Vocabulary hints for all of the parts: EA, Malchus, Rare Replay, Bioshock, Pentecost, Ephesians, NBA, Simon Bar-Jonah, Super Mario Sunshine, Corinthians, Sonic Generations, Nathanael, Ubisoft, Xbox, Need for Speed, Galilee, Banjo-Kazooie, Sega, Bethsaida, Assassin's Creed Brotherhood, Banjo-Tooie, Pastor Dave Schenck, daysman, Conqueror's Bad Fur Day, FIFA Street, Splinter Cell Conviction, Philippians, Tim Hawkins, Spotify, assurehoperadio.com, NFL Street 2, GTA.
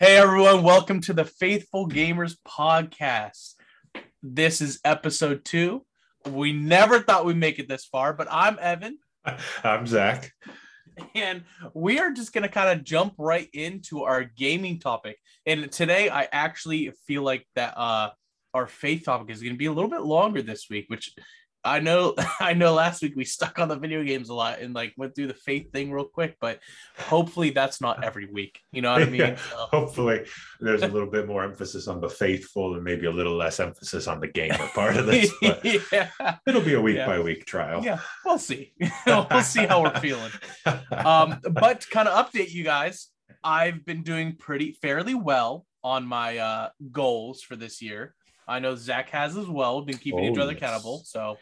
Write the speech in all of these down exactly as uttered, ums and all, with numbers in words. Hey everyone, welcome to the Faithful Gamers Podcast. This is episode two. We never thought we'd make it this far, but I'm Evan. I'm Zach. And we are just going to kind of jump right into our gaming topic. And today I actually feel like that uh, our faith topic is going to be a little bit longer this week, which I know I know last week we stuck on the video games a lot and like went through the faith thing real quick, but hopefully that's not every week. You know what I mean? Yeah, so. Hopefully there's a little bit more emphasis on the faithful and maybe a little less emphasis on the gamer part of this. But yeah. It'll be a week yeah. by week trial. Yeah, we'll see. We'll see how we're feeling. Um, but to kind of update you guys, I've been doing pretty fairly well on my uh, goals for this year. I know Zach has as well, been keeping oh, each other yes. accountable. So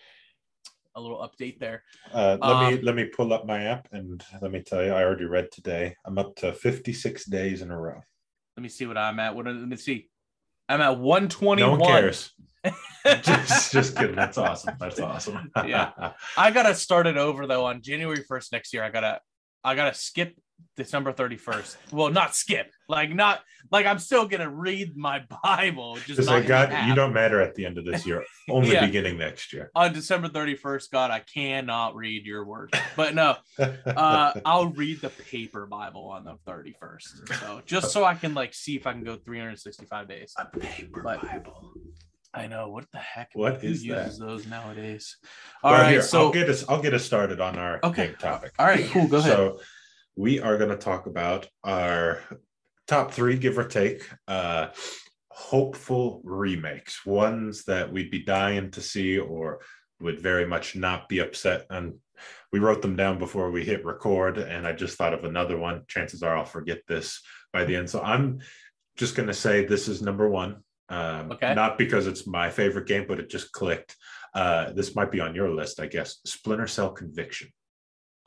a little update there. Uh, let um, me let me pull up my app and let me tell you, I already read today. I'm up to fifty-six days in a row. Let me see what I'm at. What, let me see. I'm at one twenty-one. No one cares. just, just kidding. That's awesome. That's awesome. Yeah. I got to start it over though. On January first next year, I got to I gotta skip December thirty-first. Well, not skip. Like not like I'm still gonna read my Bible. Just not like, God, app. You don't matter at the end of this year. Only yeah. beginning next year. On December thirty-first, God, I cannot read your word. But no, uh, I'll read the paper Bible on the thirty-first. So just so I can like see if I can go three hundred sixty-five days. A paper but, Bible. I know. What the heck? What is that? Who uses those nowadays? All well, right. Here, so I'll get us. I'll get us started on our okay. big topic. All right. Cool. Go ahead. So we are going to talk about our top three, give or take, uh, hopeful remakes, ones that we'd be dying to see or would very much not be upset. And we wrote them down before we hit record, and I just thought of another one. Chances are I'll forget this by the end. So I'm just going to say this is number one, um, okay. not because it's my favorite game, but it just clicked. Uh, this might be on your list, I guess. Splinter Cell Conviction.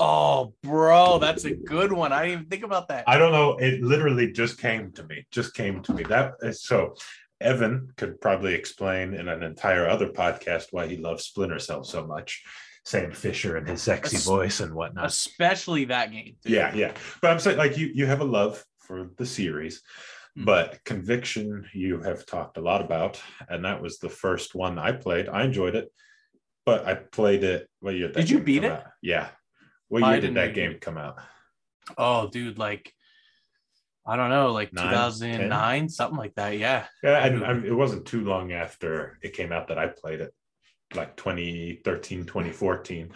Oh, bro, that's a good one. I didn't even think about that. I don't know. It literally just came to me. Just came to me. That is, so Evan could probably explain in an entire other podcast why he loves Splinter Cell so much. Sam Fisher and his sexy es- voice and whatnot. Especially that game. Dude. Yeah, yeah. But I'm saying, like, you, you have a love for the series, mm-hmm. but Conviction you have talked a lot about, and that was the first one I played. I enjoyed it, but I played it. Well, you did you beat it? Out. Yeah. What year did that game come out? Oh, dude, like, I don't know, like Nine, two thousand nine, ten? Something like that, yeah. Yeah, and I mean, it wasn't too long after it came out that I played it, like twenty thirteen, twenty fourteen,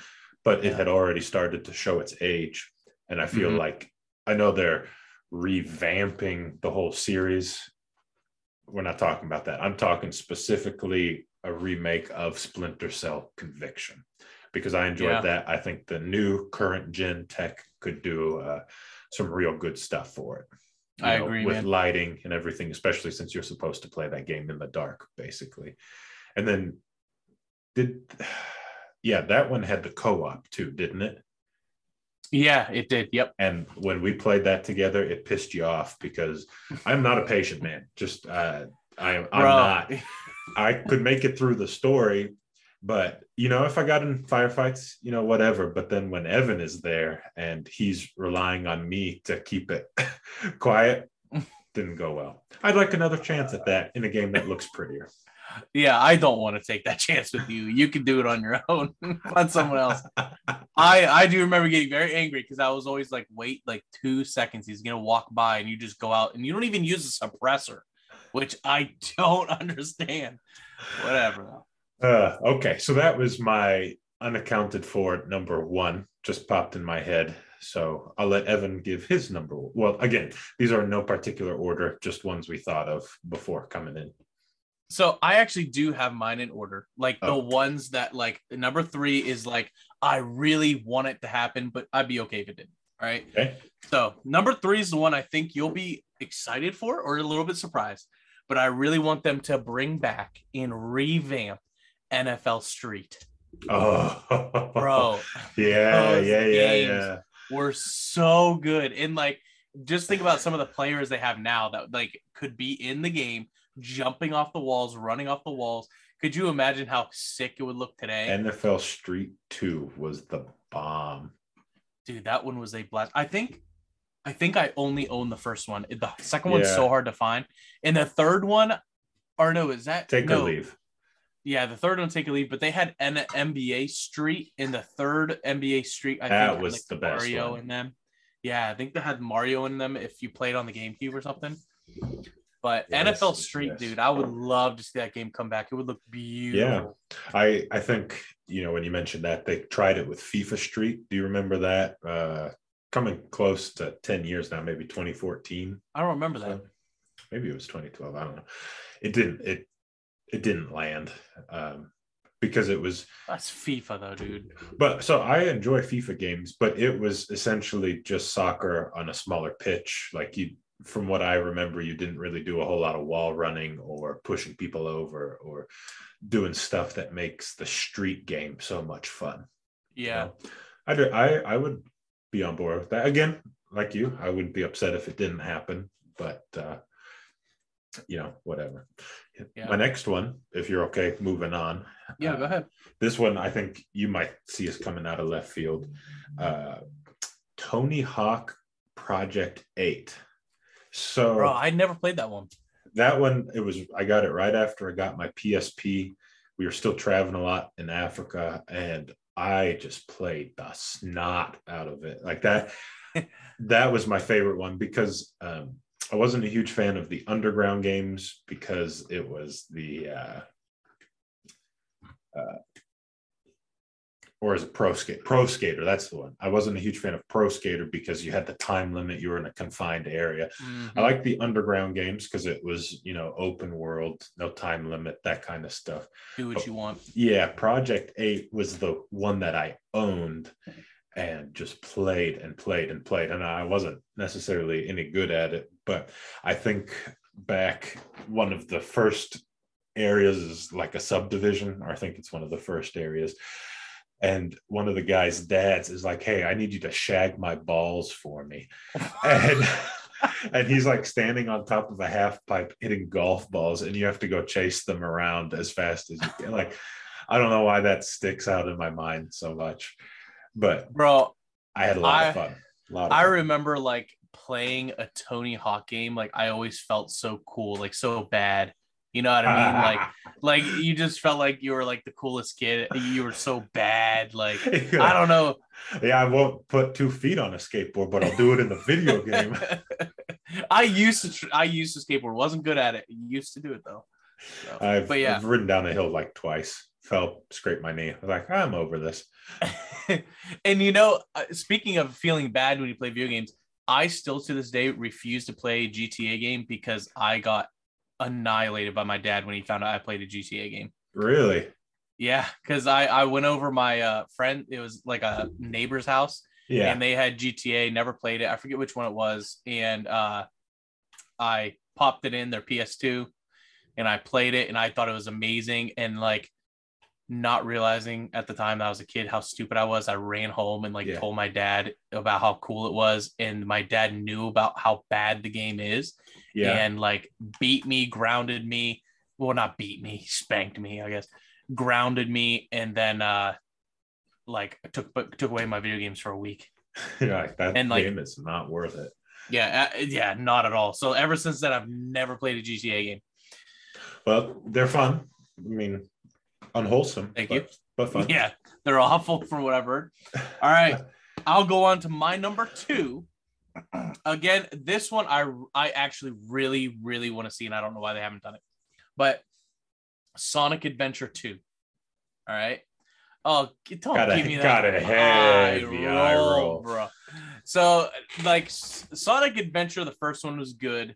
but yeah. it had already started to show its age, and I feel mm-hmm. like, I know they're revamping the whole series. We're not talking about that. I'm talking specifically a remake of Splinter Cell Conviction. Because I enjoyed yeah. that. I think the new current gen tech could do uh, some real good stuff for it. You I know, agree, with man. Lighting and everything, especially since you're supposed to play that game in the dark, basically. And then did, yeah, that one had the co-op too, didn't it? Yeah, it did. Yep. And when we played that together, it pissed you off because I'm not a patient man. Just uh, I, I'm not. I could make it through the story. But, you know, if I got in firefights, you know, whatever. But then when Evan is there and he's relying on me to keep it quiet, didn't go well. I'd like another chance at that in a game that looks prettier. Yeah, I don't want to take that chance with you. You can do it on your own, on someone else. I, I do remember getting very angry because I was always like, wait, like two seconds. He's going to walk by and you just go out and you don't even use a suppressor, which I don't understand. Whatever, though. Uh, okay, so that was my unaccounted for number one, just popped in my head. So I'll let Evan give his number one. Well, again, these are in no particular order, just ones we thought of before coming in. So I actually do have mine in order, like oh. the ones that like number three is like, I really want it to happen, but I'd be okay if it didn't. All right. Okay. So number three is the one I think you'll be excited for or a little bit surprised, but I really want them to bring back and revamp N F L Street. Oh, bro. Yeah, yeah, yeah, yeah. Were so good. And like, just think about some of the players they have now that like could be in the game, jumping off the walls, running off the walls. Could you imagine how sick it would look today? N F L Street two was the bomb. Dude, that one was a blast. I think I think I only own the first one. The second one's yeah. so hard to find. And the third one, or no, is that? Take no. or leave. Yeah, the third one, Take or Leave. But they had an N B A Street in the third N B A Street. I that think was like the best Mario one. in them. Yeah, I think they had Mario in them if you played on the GameCube or something. But yes, N F L Street, yes. dude, I would love to see that game come back. It would look beautiful. Yeah, I, I think, you know, when you mentioned that, they tried it with FIFA Street. Do you remember that? Uh, coming close to ten years now, maybe twenty fourteen. I don't remember that. So maybe it was twenty twelve. I don't know. It didn't. It it didn't land um, because it was. That's FIFA though, dude. But so I enjoy FIFA games, but it was essentially just soccer on a smaller pitch. Like you. From what I remember, you didn't really do a whole lot of wall running or pushing people over or doing stuff that makes the street game so much fun. Yeah. You know? I, I would be on board with that. Again, like you, I wouldn't be upset if it didn't happen, but, uh, you know, whatever. Yeah. My next one, if you're okay, moving on. Yeah, uh, go ahead. This one, I think you might see is coming out of left field. Uh, Tony Hawk Project eight. So, bro, I never played that one. That one, it was, I got it right after I got my P S P. We were still traveling a lot in Africa, and I just played the snot out of it. Like that, that was my favorite one because um, I wasn't a huge fan of the underground games because it was the, uh, uh, or as a pro skate, pro skater, that's the one. I wasn't a huge fan of Pro Skater because you had the time limit. You were in a confined area. Mm-hmm. I like the underground games because it was, you know, open world, no time limit, that kind of stuff. Do what but, you want. Yeah, Project eight was the one that I owned and just played and played and played. And I wasn't necessarily any good at it, but I think back one of the first areas is like a subdivision, or I think it's one of the first areas. And one of the guy's dads is like, hey, I need you to shag my balls for me. and, and he's like standing on top of a half pipe hitting golf balls, and you have to go chase them around as fast as you can. Like, I don't know why that sticks out in my mind so much. But, bro, I had a lot I, of fun. A lot of I fun. remember, like, playing a Tony Hawk game. Like, I always felt so cool, like, so bad. You know what I mean? Ah. Like, like you just felt like you were like the coolest kid. You were so bad. Like, yeah. I don't know. Yeah, I won't put two feet on a skateboard, but I'll do it in the video game. I used to. I used to skateboard. Wasn't good at it. Used to do it though. So, I've, but yeah. I've ridden down a hill like twice. Fell, scraped my knee. I was like, I'm over this. And you know, speaking of feeling bad when you play video games, I still to this day refuse to play a G T A game because I got annihilated by my dad when he found out I played a G T A game. Really? Yeah, because I I went over my uh friend. It was like a neighbor's house. Yeah. And they had G T A. Never played it. I forget which one it was. And uh I popped it in their P S two, and I played it, and I thought it was amazing. And like, not realizing at the time that I was a kid how stupid I was, I ran home and like yeah. told my dad about how cool it was, and my dad knew about how bad the game is. Yeah. And like beat me, grounded me. Well, not beat me, spanked me, I guess. Grounded me, and then uh, like took took away my video games for a week. Yeah, like that and, game like, is not worth it. Yeah, uh, yeah, not at all. So ever since then, I've never played a G T A game. Well, they're fun. I mean, unwholesome. Thank but, you. But fun. Yeah, they're awful from what I've heard. All right, I'll go on to my number two. Again, this one I I actually really, really want to see, and I don't know why they haven't done it. But Sonic Adventure two. All right. Oh, don't gotta, give me that. Got a heavy eye roll, roll, bro. So, like, Sonic Adventure, the first one was good,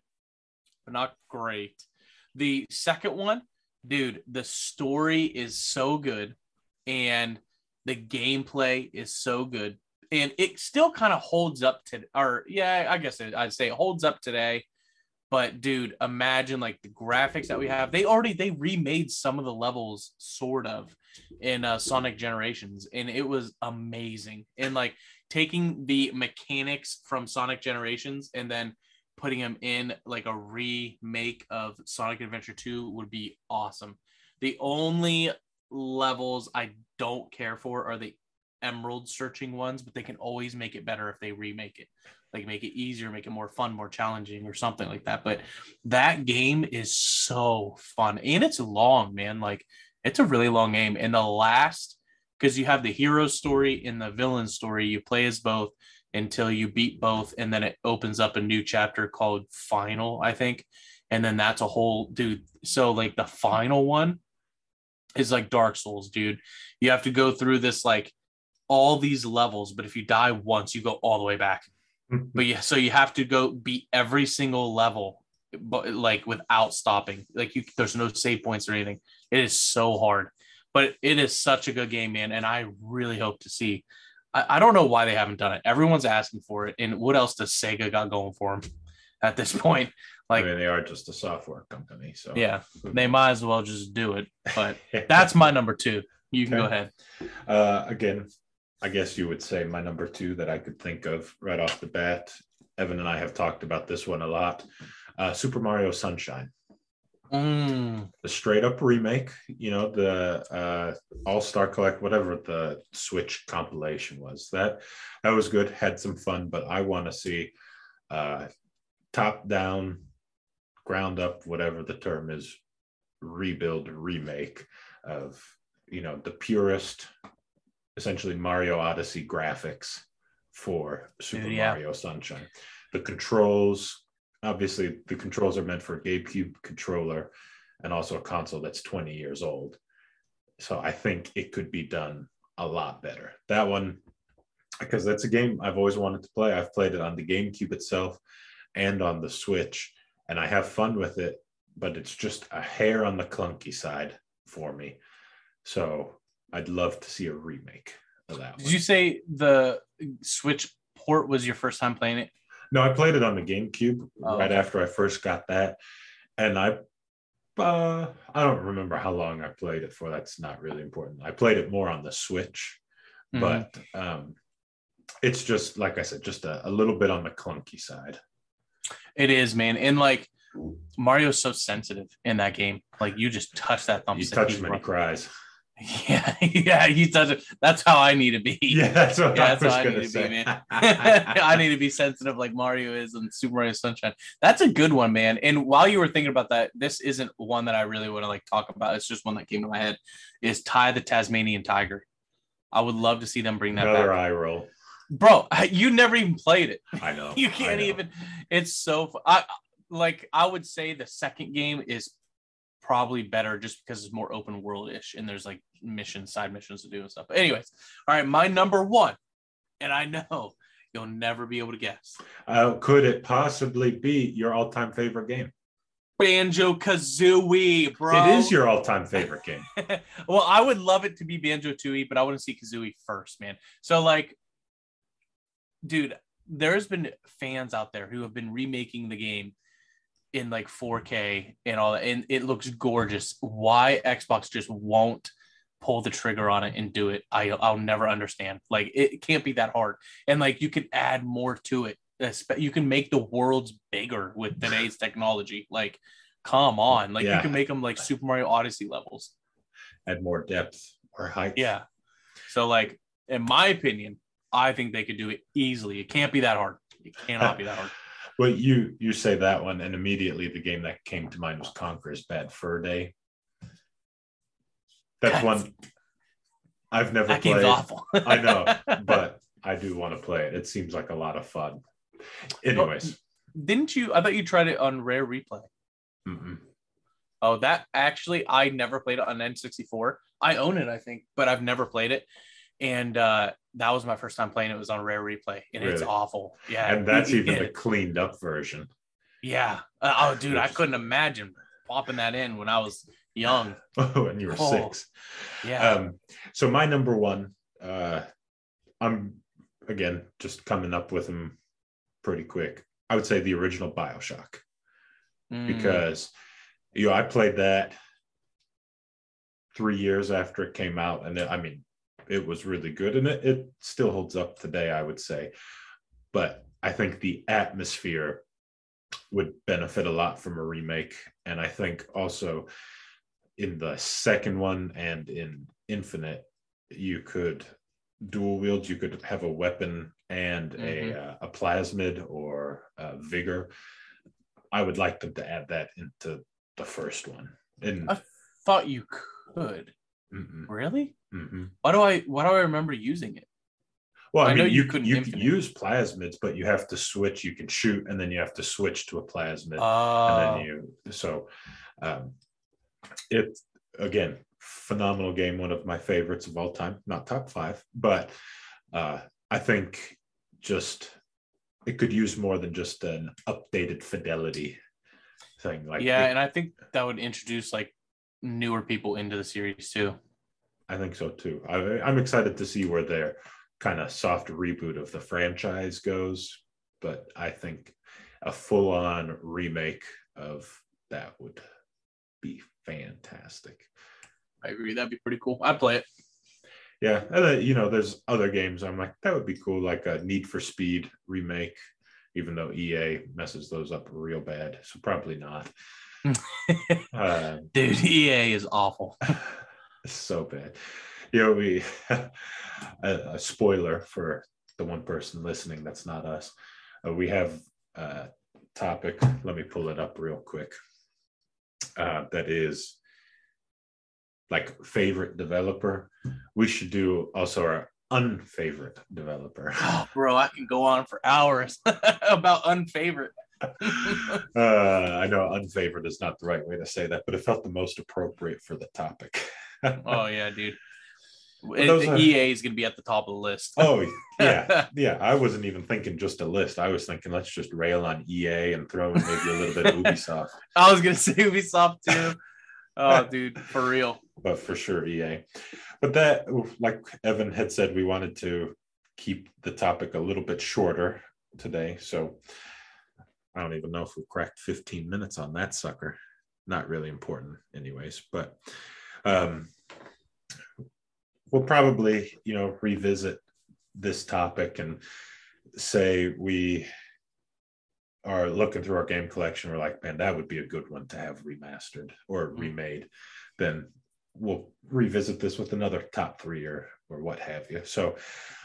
but not great. The second one, dude, the story is so good, and the gameplay is so good. And it still kind of holds up to, or yeah, I guess it, I'd say it holds up today. But dude, imagine like the graphics that we have. They already, they remade some of the levels sort of in uh, Sonic Generations. And it was amazing. And like taking the mechanics from Sonic Generations and then putting them in like a remake of Sonic Adventure two would be awesome. The only levels I don't care for are the emerald searching ones, but they can always make it better if they remake it, like make it easier, make it more fun, more challenging or something like that. But that game is so fun, and it's long, man. Like, it's a really long game. And the last, because you have the hero story and the villain story, you play as both until you beat both, and then it opens up a new chapter called Final, I think. And then that's a whole, dude. So like the final one is like Dark Souls, dude. You have to go through this, like, all these levels, but if you die once, you go all the way back. But yeah, so you have to go beat every single level, but like without stopping. Like, you, there's no save points or anything. It is so hard, but it is such a good game, man. And I really hope to see. I, I don't know why they haven't done it. Everyone's asking for it, and what else does Sega got going for them at this point? Like, I mean, they are just a software company, so yeah, they might as well just do it. But that's my number two. You can okay. go ahead. Uh, again, I guess you would say my number two that I could think of right off the bat. Evan and I have talked about this one a lot. Uh, Super Mario Sunshine. Mm. The straight up remake, you know, the uh, All-Star Collect, whatever the Switch compilation was. That that was good, had some fun, but I want to see uh, top down, ground up, whatever the term is, rebuild, remake of, you know, the purest, essentially Mario Odyssey graphics for Super yeah. Mario Sunshine. The controls, obviously the controls are meant for a GameCube controller and also a console that's twenty years old. So I think it could be done a lot better. That one, because that's a game I've always wanted to play. I've played it on the GameCube itself and on the Switch, and I have fun with it, but it's just a hair on the clunky side for me. So I'd love to see a remake of that one. Did you say the Switch port was your first time playing it? No, I played it on the GameCube oh, right okay. after I first got that. And I uh, I don't remember how long I played it for. That's not really important. I played it more on the Switch. Mm-hmm. But um, it's just, like I said, just a, a little bit on the clunky side. It is, man. And, like, Mario's so sensitive in that game. Like, you just touch that thumbstick. You touch him and he cries. Yeah, yeah, he does it. That's how I need to be. Yeah, that's what, yeah, that's I, was how I need to say. be, man. I need to be sensitive like Mario is in Super Mario Sunshine. That's a good one, man. And while you were thinking about that, this isn't one that I really want to like talk about. It's just one that came to my head. Is Ty the Tasmanian Tiger? I would love to see them bring that Another back. Another eye roll, bro. You never even played it. I know. You can't know. even. It's so. I like. I would say the second game is probably better just because it's more open world-ish and there's like missions, side missions to do and stuff. But anyways, all right, my number one, and I know you'll never be able to guess. Uh, could it possibly be your all-time favorite game? Banjo-Kazooie, bro. It is your all-time favorite game. Well, I would love it to be Banjo-Tooie, but I want to see Kazooie first, man. So like, dude, there's been fans out there who have been remaking the game in like four K and all that, and it looks gorgeous. Why Xbox just won't pull the trigger on it and do it, I, I'll never understand. Like, it can't be that hard, and like you can add more to it. You can make the worlds bigger with today's technology. Like, come on. Like, yeah. You can make them like Super Mario Odyssey levels, add more depth or height. Yeah, so like, in my opinion, I think they could do it easily. It can't be that hard. It cannot be that hard. Well, you you say that one, and immediately the game that came to mind was Conqueror's Bad Fur Day. That's, That's one I've never that played. That game's awful. I know, but I do want to play it. It seems like a lot of fun. Anyways. Well, didn't you? I thought you tried it on Rare Replay. Mm-mm. Oh, that actually, I never played it on N sixty-four. I own it, I think, but I've never played it. And uh, that was my first time playing. It was on Rare Replay, and really? It's awful. Yeah, and that's even the cleaned up version. Yeah. Uh, oh, dude, I couldn't imagine popping that in when I was young. Oh, and you were oh. six. Yeah. Um, so my number one, uh, I'm again just coming up with them pretty quick. I would say the original Bioshock, mm. because you know I played that three years after it came out, and it, I mean. It was really good, and it, it still holds up today, I would say. But I think the atmosphere would benefit a lot from a remake. And I think also in the second one and in Infinite, you could dual wield. You could have a weapon and mm-hmm. a, uh, a plasmid or a vigor. I would like them to add that into the first one. And I thought you could. Mm-mm. Really? Mm-mm. Why do I? Why do I remember using it? Well, I, I mean, know you, you could you can use plasmids, but you have to switch. You can shoot, and then you have to switch to a plasmid, oh. and then you. So, um, it again, phenomenal game, one of my favorites of all time. Not top five, but uh, I think just it could use more than just an updated fidelity thing. Like yeah, it, and I think that would introduce like newer people into the series too. I think so too. I, I'm excited to see where their kind of soft reboot of the franchise goes, but I think a full-on remake of that would be fantastic. I agree. That'd be pretty cool. I'd play it. Yeah, and uh, you know, there's other games I'm like that would be cool, like a Need for Speed remake, even though E A messes those up real bad, so probably not. uh, Dude, E A is awful. So bad. You know, we a, a spoiler for the one person listening that's not us. Uh, we have a topic. Let me pull it up real quick. Uh, that is like favorite developer. We should do also our unfavorite developer. Oh, bro, I can go on for hours about unfavorite. uh, I know unfavored is not the right way to say that, but it felt the most appropriate for the topic. Oh yeah, dude. The are... E A is going to be at the top of the list. Oh yeah, yeah. I wasn't even thinking just a list. I was thinking let's just rail on E A and throw in maybe a little bit of Ubisoft. I was going to say Ubisoft too. Oh, dude, for real. But for sure, E A. But that, like Evan had said, we wanted to keep the topic a little bit shorter today, so. I don't even know if we cracked fifteen minutes on that sucker. Not really important anyways, but um, we'll probably, you know, revisit this topic and say we are looking through our game collection. We're like, man, that would be a good one to have remastered or remade. Mm-hmm. Then we'll revisit this with another top three or, or what have you. So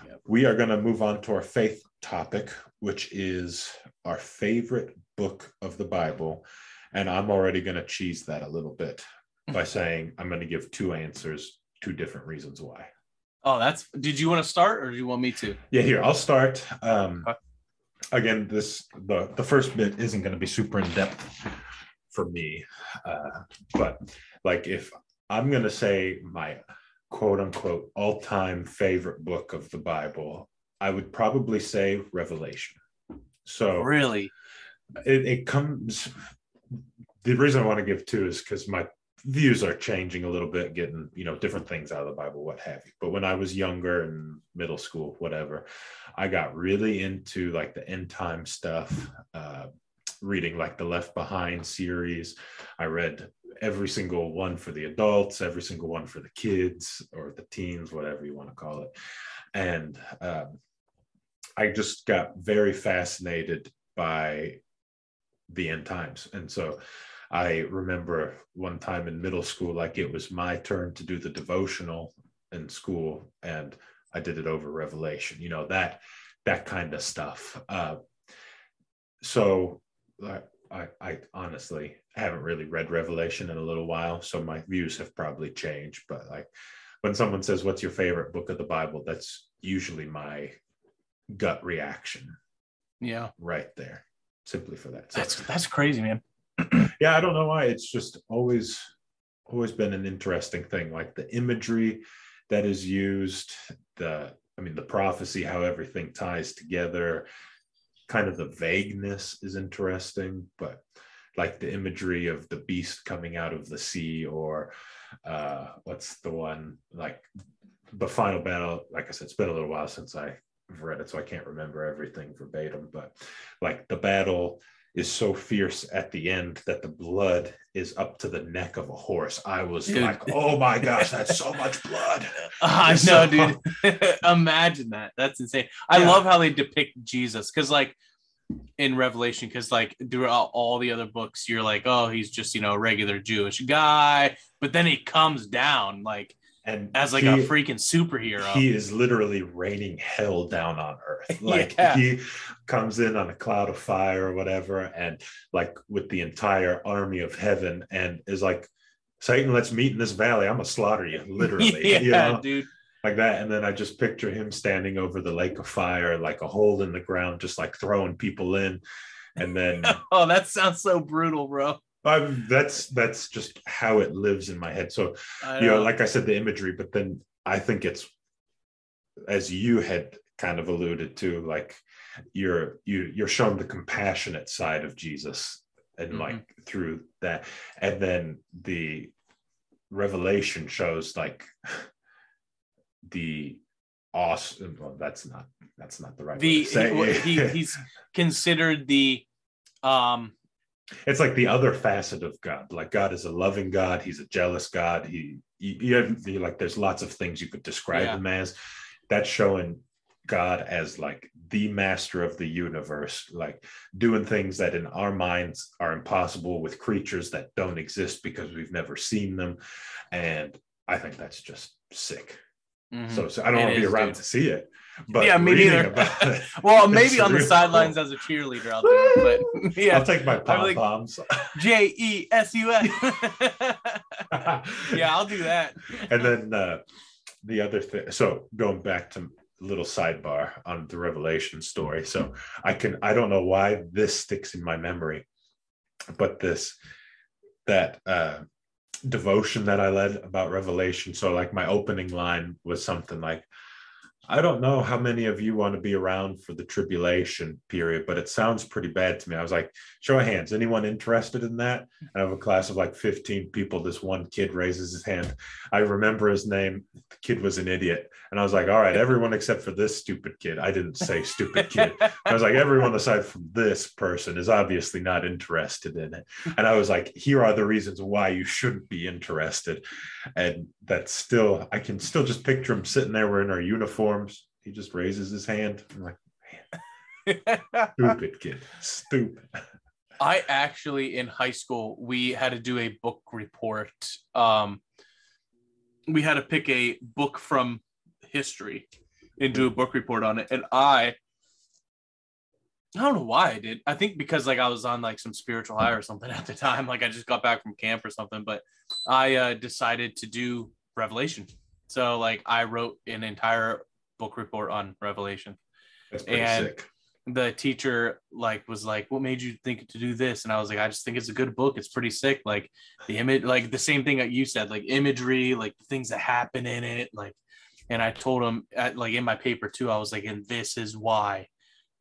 yep. We are going to move on to our faith topic, which is our favorite book of the Bible. And I'm already going to cheese that a little bit by saying I'm going to give two answers, two different reasons why. Oh, that's, did you want to start or do you want me to? Yeah, here, I'll start. Um, okay. Again, this, the, the first bit isn't going to be super in depth for me, uh, but like if I'm going to say my quote unquote all-time favorite book of the Bible, I would probably say Revelation. So really, it, it comes. The reason I want to give two is because my views are changing a little bit, getting, you know, different things out of the Bible, what have you. But when I was younger in middle school, whatever, I got really into like the end time stuff, uh, reading like the Left Behind series. I read every single one for the adults, every single one for the kids or the teens, whatever you want to call it. And um, I just got very fascinated by the end times. And so I remember one time in middle school, like it was my turn to do the devotional in school, and I did it over Revelation, you know, that that kind of stuff. Uh, so I, I, I honestly haven't really read Revelation in a little while, so my views have probably changed, but like, when someone says, what's your favorite book of the Bible? That's usually my gut reaction. Yeah. Right there. Simply for that. So, that's that's crazy, man. Yeah, I don't know why. It's just always, always been an interesting thing. Like the imagery that is used, the, I mean, the prophecy, how everything ties together, kind of the vagueness is interesting, but like the imagery of the beast coming out of the sea, or uh, what's the one, like the final battle. Like I said, it's been a little while since I've read it, so I can't remember everything verbatim, but like the battle is so fierce at the end that the blood is up to the neck of a horse. I was dude. like, oh my gosh, that's so much blood. I know, dude. Imagine that. That's insane. I yeah. love how they depict Jesus, because like, in Revelation, because like throughout all the other books you're like, oh, he's just, you know, a regular Jewish guy, but then he comes down like and as like he, a freaking superhero. He is literally raining hell down on Earth. Like yeah. he comes in on a cloud of fire or whatever, and like with the entire army of heaven, and is like, Satan, let's meet in this valley. I'm gonna slaughter you, literally. yeah, you know? dude. Like that. And then I just picture him standing over the lake of fire, like a hole in the ground, just like throwing people in. And then oh, that sounds so brutal, bro. Um, that's that's just how it lives in my head. So, know. you know, like I said, the imagery, but then I think it's, as you had kind of alluded to, like you're you you're shown the compassionate side of Jesus, and mm-hmm. like through that, and then the revelation shows like the awesome. Well, that's not that's not the right the, way to say. He, he, he's considered the. um It's like the other facet of God. Like God is a loving God. He's a jealous God. He, you, you have, you like, there's lots of things you could describe yeah. him as. That's showing God as like the master of the universe, like doing things that in our minds are impossible with creatures that don't exist because we've never seen them. And I think that's just sick. Mm-hmm. So, so I don't want to be around dude. to see it. But yeah, me neither. It, well, maybe on the really sidelines cool. as a cheerleader out there. But yeah, I'll take my pom poms. J E S U S. Yeah, I'll do that. And then uh, the other thing. So going back to a little sidebar on the Revelation story. So I can. I don't know why this sticks in my memory, but this that. Uh, devotion that I led about Revelation. So like my opening line was something like, I don't know how many of you want to be around for the tribulation period, but it sounds pretty bad to me. I was like, show of hands, anyone interested in that? I have a class of like fifteen people. This one kid raises his hand. I remember his name. The kid was an idiot. And I was like, all right, everyone except for this stupid kid. I didn't say stupid kid. I was like, everyone aside from this person is obviously not interested in it. And I was like, here are the reasons why you shouldn't be interested. And that's still, I can still just picture him sitting there. We're in our uniform. He just raises his hand. I'm like, man, stupid kid, stupid. I actually, in high school, we had to do a book report. Um, we had to pick a book from history and do a book report on it. And I, I don't know why I did. I think because like I was on like some spiritual high or something at the time. Like I just got back from camp or something. But I uh, decided to do Revelation. So like I wrote an entire book report on Revelation. That's pretty and sick. The teacher like was like, what made you think to do this? And I was like, I just think it's a good book. It's pretty sick. Like the image, like the same thing that you said, like imagery, like the things that happen in it. Like, and I told him at, like in my paper too, I was like, and this is why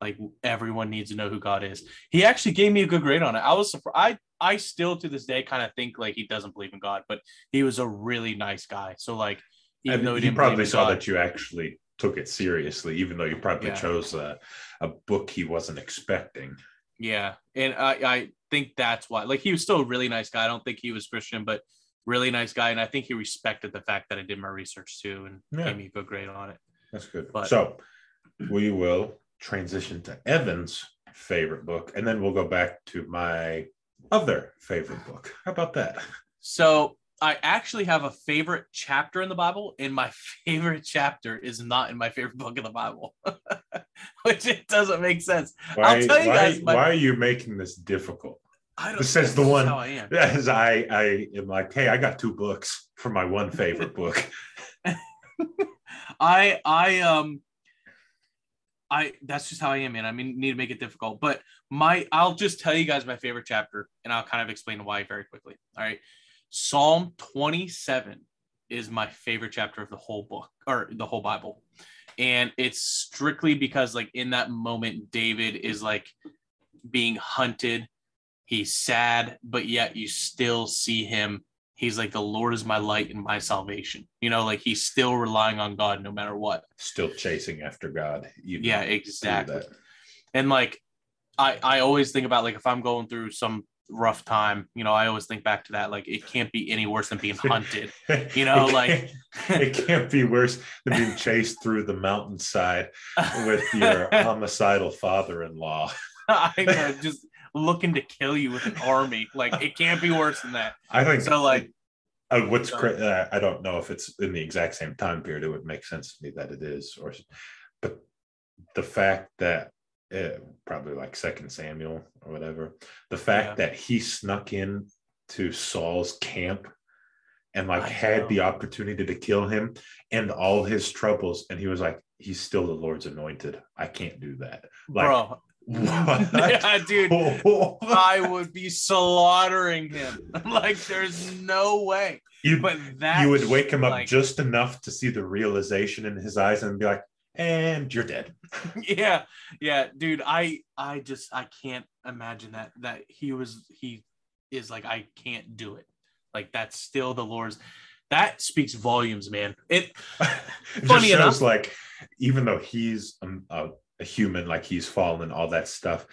like everyone needs to know who God is. He actually gave me a good grade on it. I was surprised. I, I still to this day kind of think like he doesn't believe in God, but he was a really nice guy. So like, even and though he, he didn't probably saw God, that you actually took it seriously, even though you probably yeah. chose a, a book he wasn't expecting. Yeah. And I, I think that's why, like, he was still a really nice guy. I don't think he was Christian, but really nice guy. And I think he respected the fact that I did my research too and yeah. gave me a good grade on it. That's good. But, so we will transition to Evan's favorite book, and then we'll go back to my other favorite book. How about that? So I actually have a favorite chapter in the Bible, and my favorite chapter is not in my favorite book in the Bible, which it doesn't make sense. Why, I'll tell you why, guys. My, why are you making this difficult? I don't this is the one how I am. As I, I am like, hey, I got two books for my one favorite book. I, I, um, I, that's just how I am, man. I mean, need to make it difficult, but my, I'll just tell you guys my favorite chapter, and I'll kind of explain why very quickly. All right. Psalm twenty-seven is my favorite chapter of the whole book or the whole Bible. And it's strictly because like in that moment, David is like being hunted. He's sad, but yet you still see him. He's like, the Lord is my light and my salvation. You know, like he's still relying on God no matter what. Still chasing after God. Yeah, exactly. And like, I, I always think about like, if I'm going through some rough time, you know, I always think back to that, like it can't be any worse than being hunted, you know, it like it can't be worse than being chased through the mountainside with your homicidal father-in-law. I know, just looking to kill you with an army, like it can't be worse than that. I think so, like Uh, what's cra- uh, I don't know if it's in the exact same time period. It would make sense to me that it is, or but the fact that it, probably like Second Samuel or whatever, the fact yeah. that he snuck in to Saul's camp and like I had know. the opportunity to kill him and all his troubles, and he was like, "He's still the Lord's anointed. I can't do that." Like, bro. What? Yeah, dude, what? I would be slaughtering him. Like, there's no way. You, but that you would wake him up like, just enough to see the realization in his eyes and be like, "And you're dead." Yeah, yeah, dude. I, I just, I can't imagine that. That he was, he is like, I can't do it. Like, that's still the Lord's. That speaks volumes, man. It, it funny just shows enough, like, even though he's um, a human, like he's fallen, all that stuff,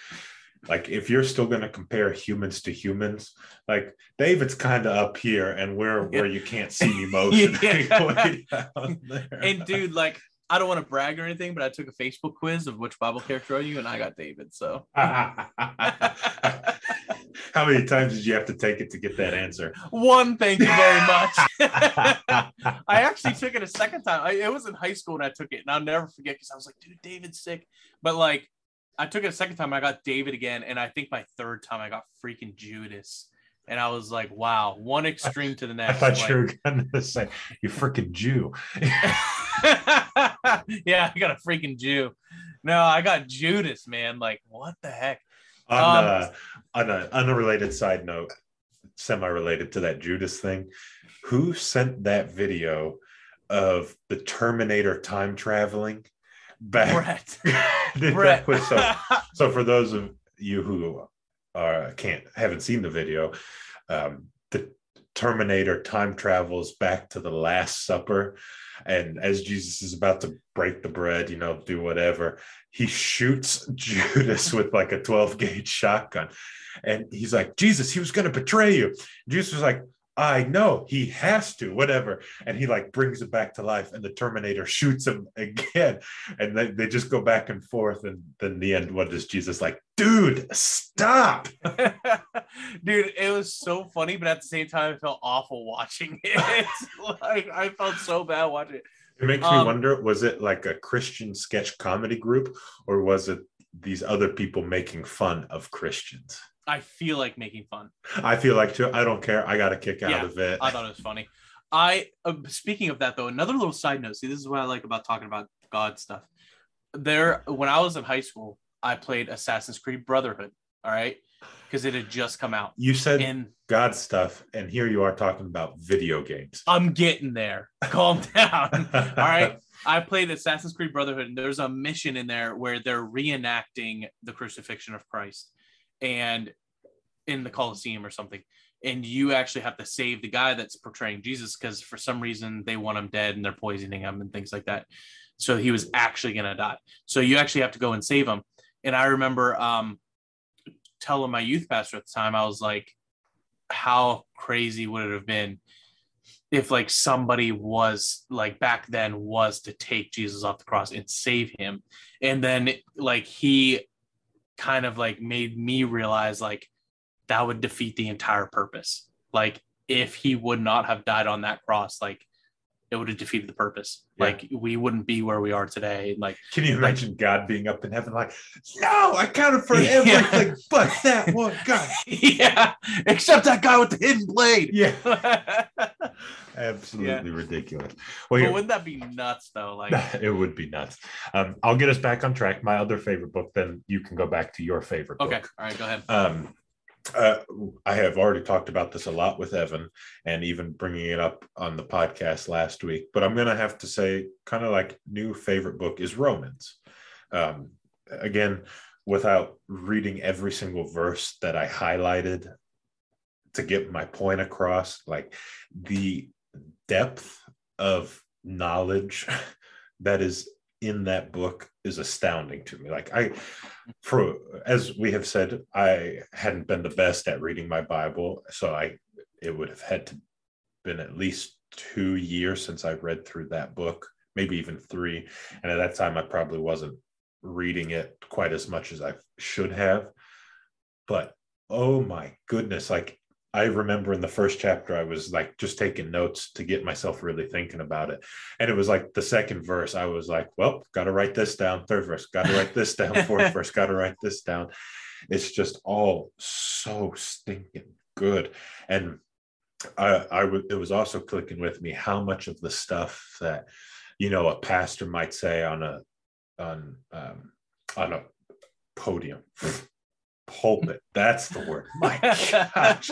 like if you're still going to compare humans to humans, like David's kind of up here and we're yeah. where you can't see emotion. And dude, like I don't want to brag or anything, but I took a Facebook quiz of which Bible character are you, and I got David. So how many times did you have to take it to get that answer? One, thank you very much. I actually took it a second time. I, it was in high school when I took it, and I'll never forget because I was like, dude, David's sick. But like, I took it a second time, I got David again, and I think my third time I got freaking Judas. And I was like, wow, one extreme to the next. I thought like, you were going to say, you freaking Jew. Yeah, I got a freaking Jew. No, I got Judas, man. Like, what the heck? On, um, a, on a unrelated side note, semi-related to that Judas thing, who sent that video of the Terminator time traveling back? Brett. Brett. Was so, so for those of you who are can't haven't seen the video, um, the Terminator time travels back to the Last Supper, and as Jesus is about to break the bread, you know, do whatever, he shoots Judas with like a twelve gauge shotgun, and he's like, Jesus, he was going to betray you. Jesus was like, I know, he has to, whatever, and he like brings it back to life, and the Terminator shoots him again, and they, they just go back and forth, and then in the end, what does Jesus like, dude, stop. Dude, it was so funny, but at the same time, I felt awful watching it. Like, I felt so bad watching it. It makes um, me wonder, was it like a Christian sketch comedy group, or was it these other people making fun of Christians? I feel like making fun. I feel like too. I don't care. I got a kick out yeah, of it. I thought it was funny. I uh, speaking of that though, another little side note. See, this is what I like about talking about God stuff. There, when I was in high school, I played Assassin's Creed Brotherhood. All right, because it had just come out. You said and, God stuff, and here you are talking about video games. I'm getting there. Calm down. All right. I played Assassin's Creed Brotherhood, and there's a mission in there where they're reenacting the crucifixion of Christ, and in the Colosseum or something, and you actually have to save the guy that's portraying Jesus because for some reason they want him dead and they're poisoning him and things like that, so he was actually gonna die, so you actually have to go and save him. And I remember um telling my youth pastor at the time, I was like, how crazy would it have been if like somebody was like back then was to take Jesus off the cross and save him. And then like he kind of like made me realize like that would defeat the entire purpose. Like if he would not have died on that cross, like it would have defeated the purpose. Yeah. Like we wouldn't be where we are today. Like, can you imagine like, God being up in heaven? Like, no, I counted for yeah. everything but that one guy. Yeah. Except that guy with the hidden blade. Yeah. Absolutely yeah. ridiculous. Well, but wouldn't that be nuts though? Like it would be nuts. Um, I'll get us back on track. My other favorite book, then you can go back to your favorite okay. book. Okay. All right, go ahead. Um, Uh, I have already talked about this a lot with Evan and even bringing it up on the podcast last week, but I'm going to have to say kind of like new favorite book is Romans. Um, again, without reading every single verse that I highlighted to get my point across, like the depth of knowledge that is in that book is astounding to me. Like I, for as we have said, I hadn't been the best at reading my Bible, so I it would have had to been at least two years since I read through that book, maybe even three. And at that time, I probably wasn't reading it quite as much as I should have. But oh my goodness, like I remember in the first chapter, I was like just taking notes to get myself really thinking about it. And it was like the second verse, I was like, well, got to write this down. Third verse, got to write this down. Fourth verse, got to write this down. It's just all so stinking good. And I, I w- it was also clicking with me how much of the stuff that, you know, a pastor might say on a, on, um, on a podium, pulpit, that's the word, my gosh,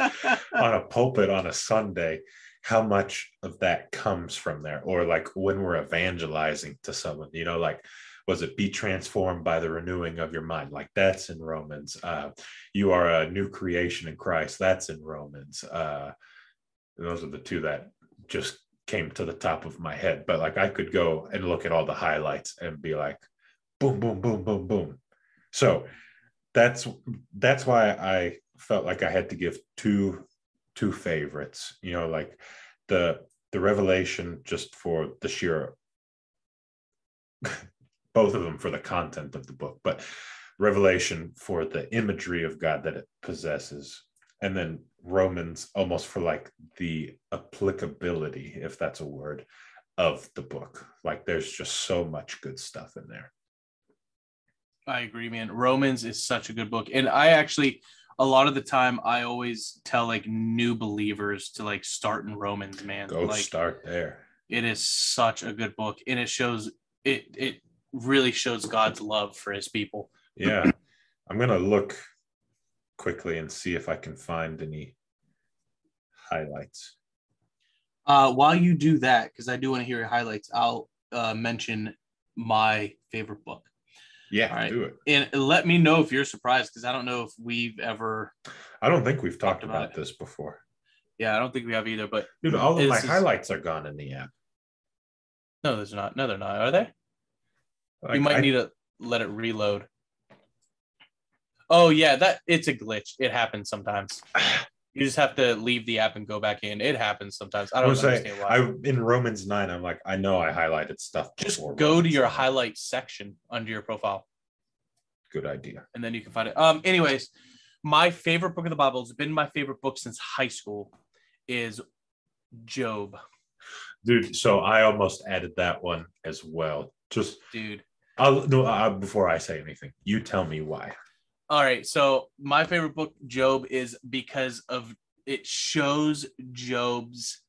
on a pulpit on a Sunday, how much of that comes from there? Or like when we're evangelizing to someone, you know, like, was it be transformed by the renewing of your mind? Like that's in Romans. Uh, you are a new creation in Christ. That's in Romans. Uh, those are the two that just came to the top of my head. But like I could go and look at all the highlights and be like, boom, boom, boom, boom, boom. So that's that's why I felt like I had to give two two favorites. You know, like the the revelation just for the sheer. Both of them for the content of the book, but Revelation for the imagery of God that it possesses. And then Romans almost for like the applicability, if that's a word, of the book. Like there's just so much good stuff in there. I agree, man. Romans is such a good book. And I actually, a lot of the time, I always tell like new believers to like start in Romans, man. Go like, start there. It is such a good book. And it shows, it, it, really shows God's love for his people. Yeah. I'm going to look quickly and see if I can find any highlights. Uh, while you do that, because I do want to hear your highlights, I'll uh, mention my favorite book. Yeah, right? Do it. And let me know if you're surprised, because I don't know if we've ever... I don't think we've talked, talked about, about this before. Yeah, I don't think we have either, but... Dude, all of my highlights are gone in the app. No, there's not. No, they're not. Are they? Like, you might I, need to let it reload. Oh yeah, that it's a glitch. It happens sometimes. You just have to leave the app and go back in. It happens sometimes. I don't I understand like, why. I, in Romans nine, I'm like, I know I highlighted stuff. Just go Romans to your nine. Highlight section under your profile. Good idea. And then you can find it. Um. Anyways, my favorite book of the Bible, it's been my favorite book since high school, is Job. Dude, so I almost added that one as well. Just dude. I'll no uh, before I say anything, you tell me why. All right. So my favorite book, Job, is because of it shows Job's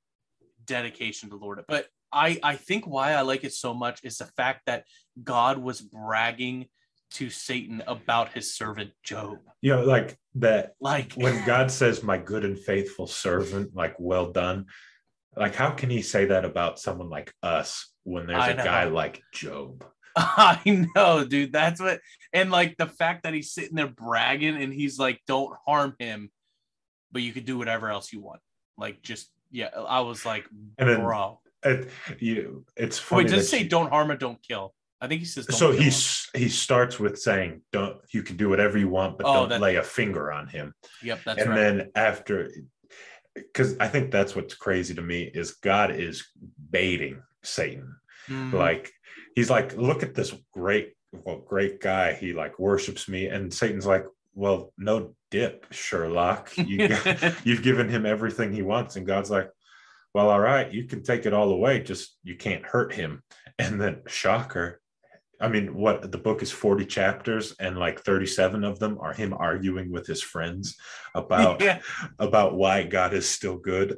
dedication to the Lord. But I, I think why I like it so much is the fact that God was bragging to Satan about his servant Job. You know, like that, like when God says, my good and faithful servant, like well done. Like, how can he say that about someone like us when there's I a know. guy like Job? I know, dude. That's what, and like the fact that he's sitting there bragging and he's like, don't harm him, but you could do whatever else you want. Like, just, yeah, I was like, and then, bro. It, you, it's funny. Wait, does it say you, don't harm or don't kill? I think he says, don't so kill he, he starts with saying, don't, you can do whatever you want, but oh, don't lay a finger on him. Yep, that's and right. And then after, because I think that's what's crazy to me is God is baiting Satan. Mm. Like he's like, look at this great, well, great guy. He like worships me. And Satan's like, well, no dip, Sherlock. You got, you've given him everything he wants. And God's like, well, all right, you can take it all away. Just you can't hurt him. And then shocker. I mean, what the book is forty chapters and like thirty-seven of them are him arguing with his friends about, yeah. about why God is still good.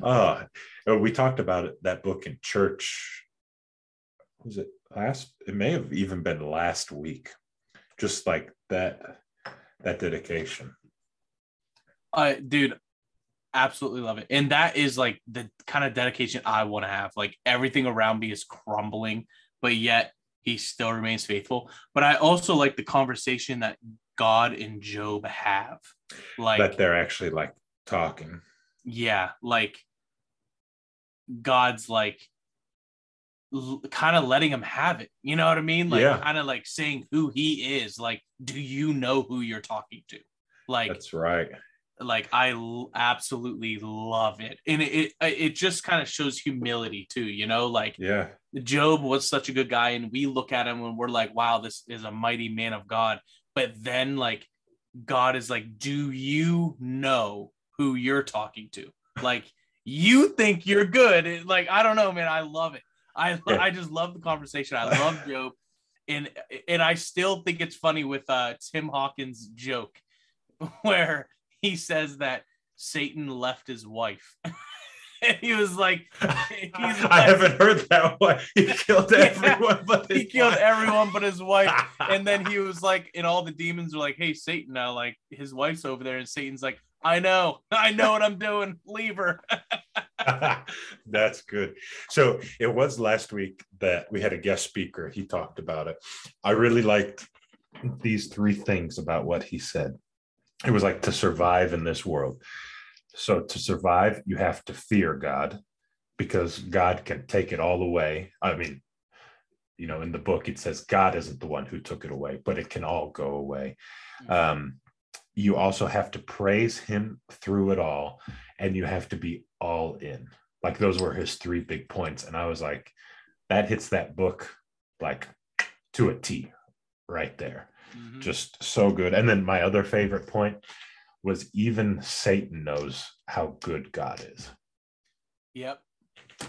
uh, we talked about it, that book in church. Was it last? It may have even been last week. Just like that, that dedication. Uh, dude, absolutely love it. And that is like the kind of dedication I want to have. Like everything around me is crumbling, but yet he still remains faithful. But I also like the conversation that God and Job have. Like that they're actually like talking. Yeah. Like God's like l- kind of letting him have it. You know what I mean? Like yeah. kind of like saying who he is. Like, do you know who you're talking to? Like, that's right. Like I l- absolutely love it. And it, it, it just kind of shows humility too, you know, like yeah. Job was such a good guy and we look at him and we're like, wow, this is a mighty man of God. But then like, God is like, do you know who you're talking to. Like, you think you're good. Like, I don't know, man. I love it. I lo- yeah. I just love the conversation. I love Joe. And and I still think it's funny with uh, Tim Hawkins' joke where he says that Satan left his wife. And he was like, he's I like, haven't heard that one. He killed everyone, yeah, but his he wife. killed everyone but his wife. And then he was like, and all the demons were like, "Hey, Satan, now like his wife's over there," and Satan's like, "I know, I know what I'm doing. Leave her." That's good. So it was last week that we had a guest speaker. He talked about it. I really liked these three things about what he said. It was like to survive in this world. So to survive, you have to fear God, because God can take it all away. I mean, you know, in the book, it says God isn't the one who took it away, but it can all go away. Um, you also have to praise him through it all, and you have to be all in. Like, those were his three big points. And I was like, that hits that book like to a T right there. Mm-hmm. Just so good. And then my other favorite point was, even Satan knows how good God is. Yep.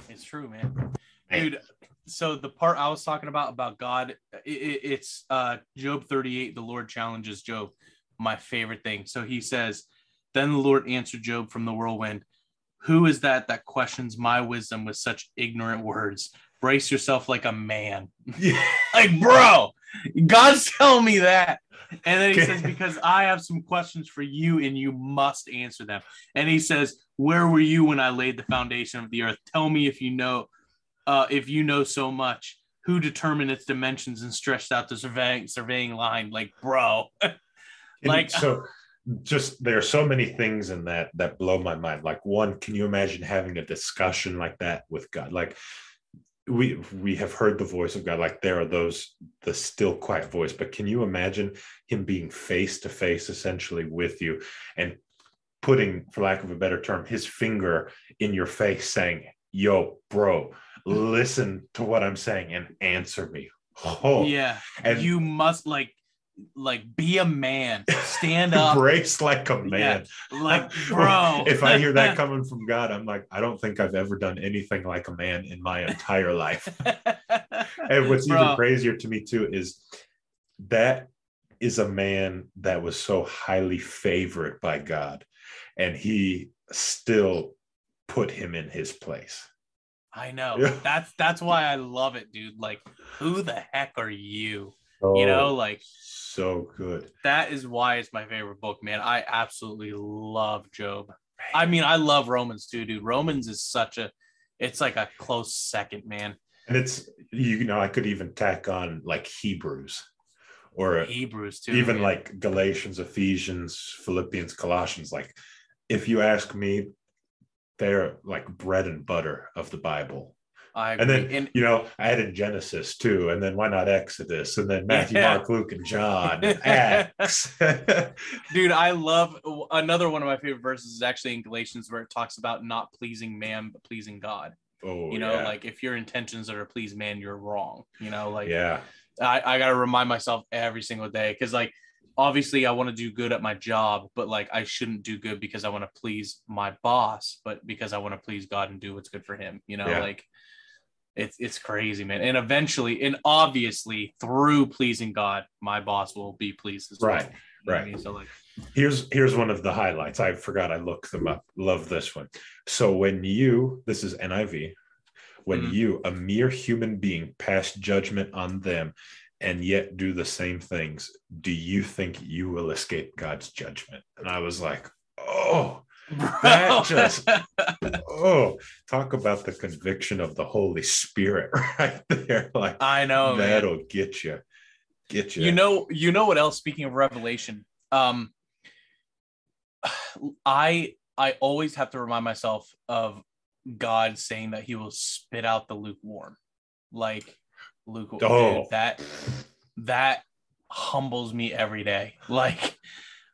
It's true, man. Dude, so the part I was talking about, about God, it, it's uh, Job thirty-eight, the Lord challenges Job, my favorite thing. So he says, "Then the Lord answered Job from the whirlwind, 'Who is that that questions my wisdom with such ignorant words? Brace yourself like a man.'" Yeah. Like, bro, God's telling me that. And then he says, "Because I have some questions for you, and you must answer them." And he says, "Where were you when I laid the foundation of the earth? Tell me if you know, uh, if you know so much. Who determined its dimensions and stretched out the surveying surveying line?" Like, bro, like so. Just, there are so many things in that that blow my mind. Like, one, can you imagine having a discussion like that with God? Like, we we have heard the voice of God, like there are those, the still quiet voice, but can you imagine him being face to face essentially with you and putting, for lack of a better term, his finger in your face saying, "Yo, bro, listen to what I'm saying and answer me." Oh yeah. And you must like like be a man, stand up, brace like a man. Yeah, like, bro. If I hear that coming from God, I'm like, I don't think I've ever done anything like a man in my entire life. And what's bro. even crazier to me too is that is a man that was so highly favored by God, and he still put him in his place. I know. Yeah. That's that's why I love it, dude. Like, who the heck are you? Oh, you know, like, so good. That is why it's my favorite book, man. I absolutely love Job. Man. I mean, I love Romans too, dude. Romans is such a, it's like a close second, man. And it's, you know, I could even tack on like Hebrews or Hebrews too, even man. Like Galatians, Ephesians, Philippians, Colossians. Like, if you ask me, they're like bread and butter of the Bible. I agree. And then, and, you know, I added Genesis too, and then why not Exodus, and then Matthew, yeah. Mark, Luke, and John, and Acts. Dude, I love, another one of my favorite verses is actually in Galatians, where it talks about not pleasing man, but pleasing God. Oh, you know, yeah. Like, if your intentions are to please man, you're wrong. You know, like, yeah. I, I got to remind myself every single day, because, like, obviously I want to do good at my job, but, like, I shouldn't do good because I want to please my boss, but because I want to please God and do what's good for him, you know, yeah. Like, It's it's crazy, man. And eventually, and obviously, through pleasing God, my boss will be pleased as well. Right, right. You know what I mean? So, like, here's here's one of the highlights. I forgot I looked them up. Love this one. So when you, this is N I V, when mm-hmm. you, a mere human being, pass judgment on them and yet do the same things, do you think you will escape God's judgment? And I was like, oh. That just, oh, talk about the conviction of the Holy Spirit right there. Like, I know, that'll man. get you, get you. You know, you know what else? Speaking of Revelation, um, I I always have to remind myself of God saying that He will spit out the lukewarm, like lukewarm. Oh. Dude, that that humbles me every day. Like.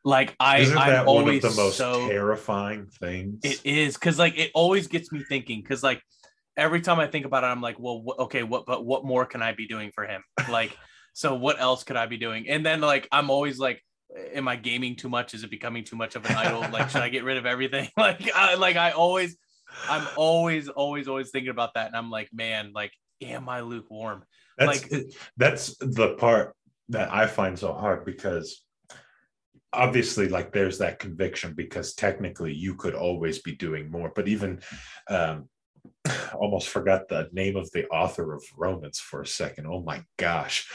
Like I, Isn't that I'm one always of the most so, terrifying things? It is, because like it always gets me thinking. Because like every time I think about it, I'm like, well, wh- okay, what? But what more can I be doing for him? Like, so what else could I be doing? And then like I'm always like, am I gaming too much? Is it becoming too much of an idol? Like, should I get rid of everything? Like, I, like I always, I'm always, always, always thinking about that. And I'm like, man, like, am I lukewarm? That's, like, that's the part that I find so hard, because obviously, like, there's that conviction, because technically you could always be doing more. But even, um, almost forgot the name of the author of Romans for a second. Oh my gosh.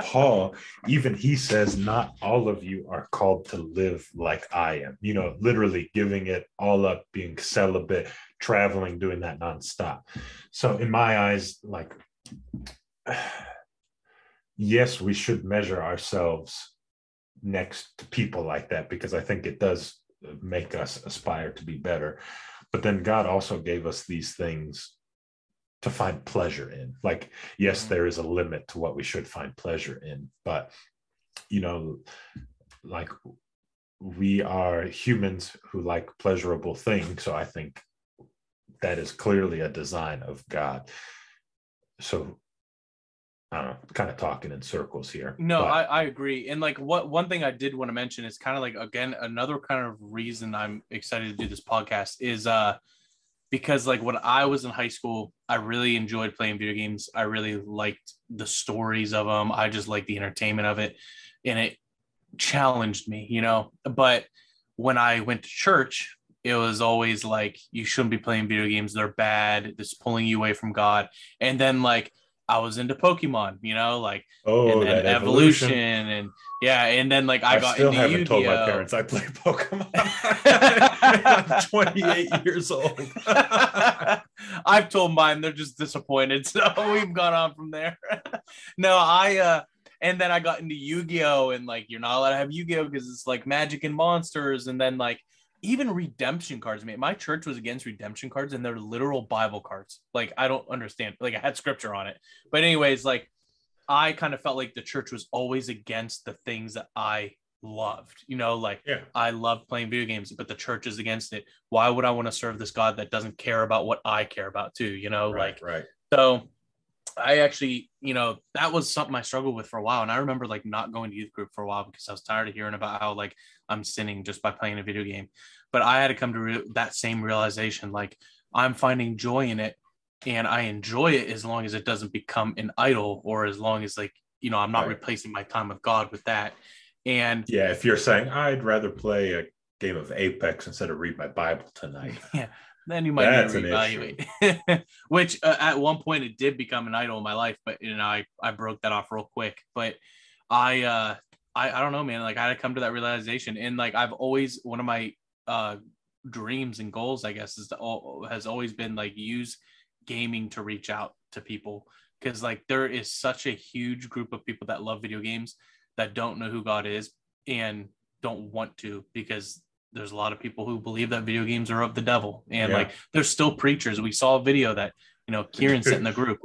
Paul, even he says, not all of you are called to live like I am, you know, literally giving it all up, being celibate, traveling, doing that nonstop. So in my eyes, like, yes, we should measure ourselves next to people like that, because I think it does make us aspire to be better. But then God also gave us these things to find pleasure in. Like, yes, there is a limit to what we should find pleasure in, but, you know, like, we are humans who like pleasurable things. So I think that is clearly a design of God. So I don't know, kind of talking in circles here. No, but I, I agree. And like, what one thing I did want to mention is kind of like, again, another kind of reason I'm excited to do this podcast is uh because like when I was in high school, I really enjoyed playing video games. I really liked the stories of them. I just liked the entertainment of it, and it challenged me, you know. But when I went to church, it was always like, you shouldn't be playing video games. They're bad. It's pulling you away from God. And then like, I was into Pokemon, you know, like, oh, and, and evolution. evolution and yeah. And then like, I, I got still into haven't Yu-Gi-Oh. Told my parents I play Pokemon. I'm twenty-eight years old. I've told mine, they're just disappointed. So we've gone on from there. No, I, uh, and then I got into Yu-Gi-Oh, and like, you're not allowed to have Yu-Gi-Oh because it's like magic and monsters. And then like, even redemption cards. I mean, my church was against redemption cards, and they're literal Bible cards. Like, I don't understand. Like, I had scripture on it. But anyways, like, I kind of felt like the church was always against the things that I loved, you know, like, yeah. I love playing video games, but the church is against it. Why would I want to serve this God that doesn't care about what I care about too, you know, right, like, right. So I actually, you know, that was something I struggled with for a while. And I remember like not going to youth group for a while because I was tired of hearing about how like I'm sinning just by playing a video game. But I had to come to re- that same realization, like, I'm finding joy in it, and I enjoy it as long as it doesn't become an idol, or as long as like, you know, I'm not right. replacing my time with God with that. And yeah, if you're saying I'd rather play a game of Apex instead of read my Bible tonight. Yeah. Then you might need to reevaluate, which uh, at one point it did become an idol in my life, but you know, I, I broke that off real quick. But I, uh, I, I don't know, man, like I had to come to that realization. And like, I've always, one of my uh, dreams and goals, I guess, is to all, has always been like use gaming to reach out to people. Cause like there is such a huge group of people that love video games that don't know who God is and don't want to, because there's a lot of people who believe that video games are of the devil, and yeah. like there's still preachers. We saw a video that, you know, Kieran sent in the group,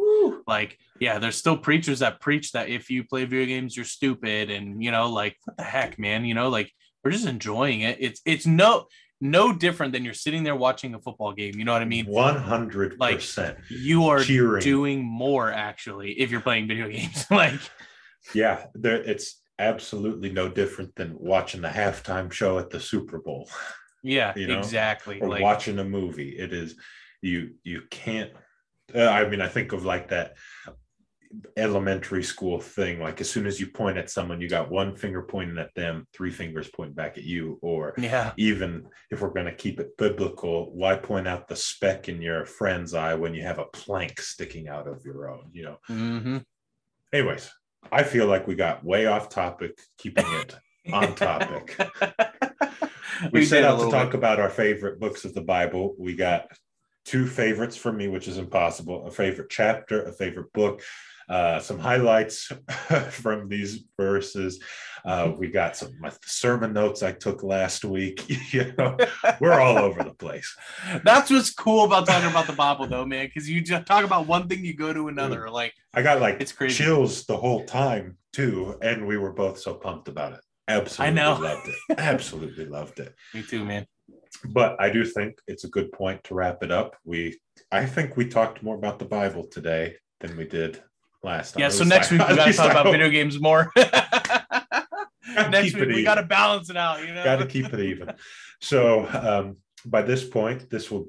like, yeah, there's still preachers that preach that if you play video games, you're stupid. And, you know, like, what the heck, man, you know, like we're just enjoying it. It's, it's no, no different than you're sitting there watching a football game. You know what I mean? one hundred percent. Like you are cheering. Doing more actually, if you're playing video games, like, yeah, there it's, absolutely no different than watching the halftime show at the Super Bowl. Yeah, you know? Exactly. Or like, watching a movie. It is you. You can't. Uh, I mean, I think of like that elementary school thing. Like as soon as you point at someone, you got one finger pointing at them, three fingers pointing back at you. Or yeah. even if we're going to keep it biblical, why point out the speck in your friend's eye when you have a plank sticking out of your own? You know. Mm-hmm. Anyways. I feel like we got way off topic, keeping it on topic. We, we set out to talk bit. about our favorite books of the Bible. We got two favorites for me, which is impossible, a favorite chapter, a favorite book, uh, some highlights from these verses. Uh, we got some my sermon notes I took last week. You know, we're all over the place. That's what's cool about talking about the Bible, though, man, because you just talk about one thing, you go to another. Dude, like I got like it's crazy. Chills the whole time too, and we were both so pumped about it. Absolutely, I know. Loved it. Absolutely loved it. Me too, man. But I do think it's a good point to wrap it up. We, I think we talked more about the Bible today than we did last time. Yeah, so next like, week we got to talk about video games more. Next week, we got to balance it out, you know? Got to keep it even. So um, by this point, this will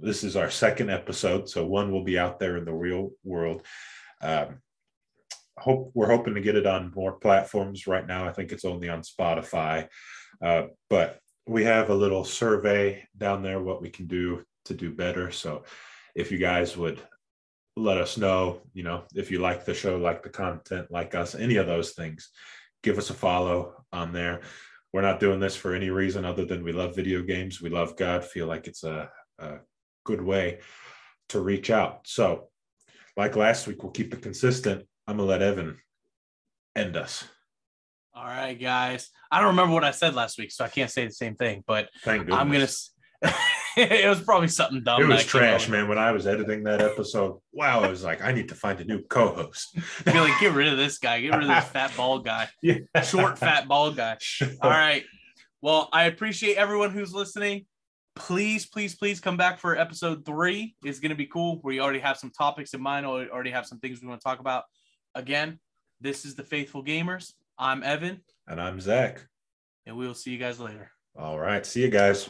this is our second episode. So one will be out there in the real world. Um, hope We're hoping to get it on more platforms. Right now, I think it's only on Spotify. Uh, but we have a little survey down there, what we can do to do better. So if you guys would let us know, you know, if you like the show, like the content, like us, any of those things, give us a follow on there. We're not doing this for any reason other than we love video games. We love God, feel like it's a, a good way to reach out. So like last week, we'll keep it consistent. I'm going to let Evan end us. All right, guys. I don't remember what I said last week, so I can't say the same thing, but Thank I'm going to... It was probably something dumb. It was trash, man. When I was editing that episode, wow, I was like, I need to find a new co-host. Be like, get rid of this guy. Get rid of this fat bald guy. Yeah. Short, fat, bald guy. Sure. All right. Well, I appreciate everyone who's listening. Please, please, please come back for episode three. It's going to be cool. We already have some topics in mind. We already have some things we want to talk about. Again, this is the Faithful Gamers. I'm Evan. And I'm Zach. And we will see you guys later. All right. See you guys.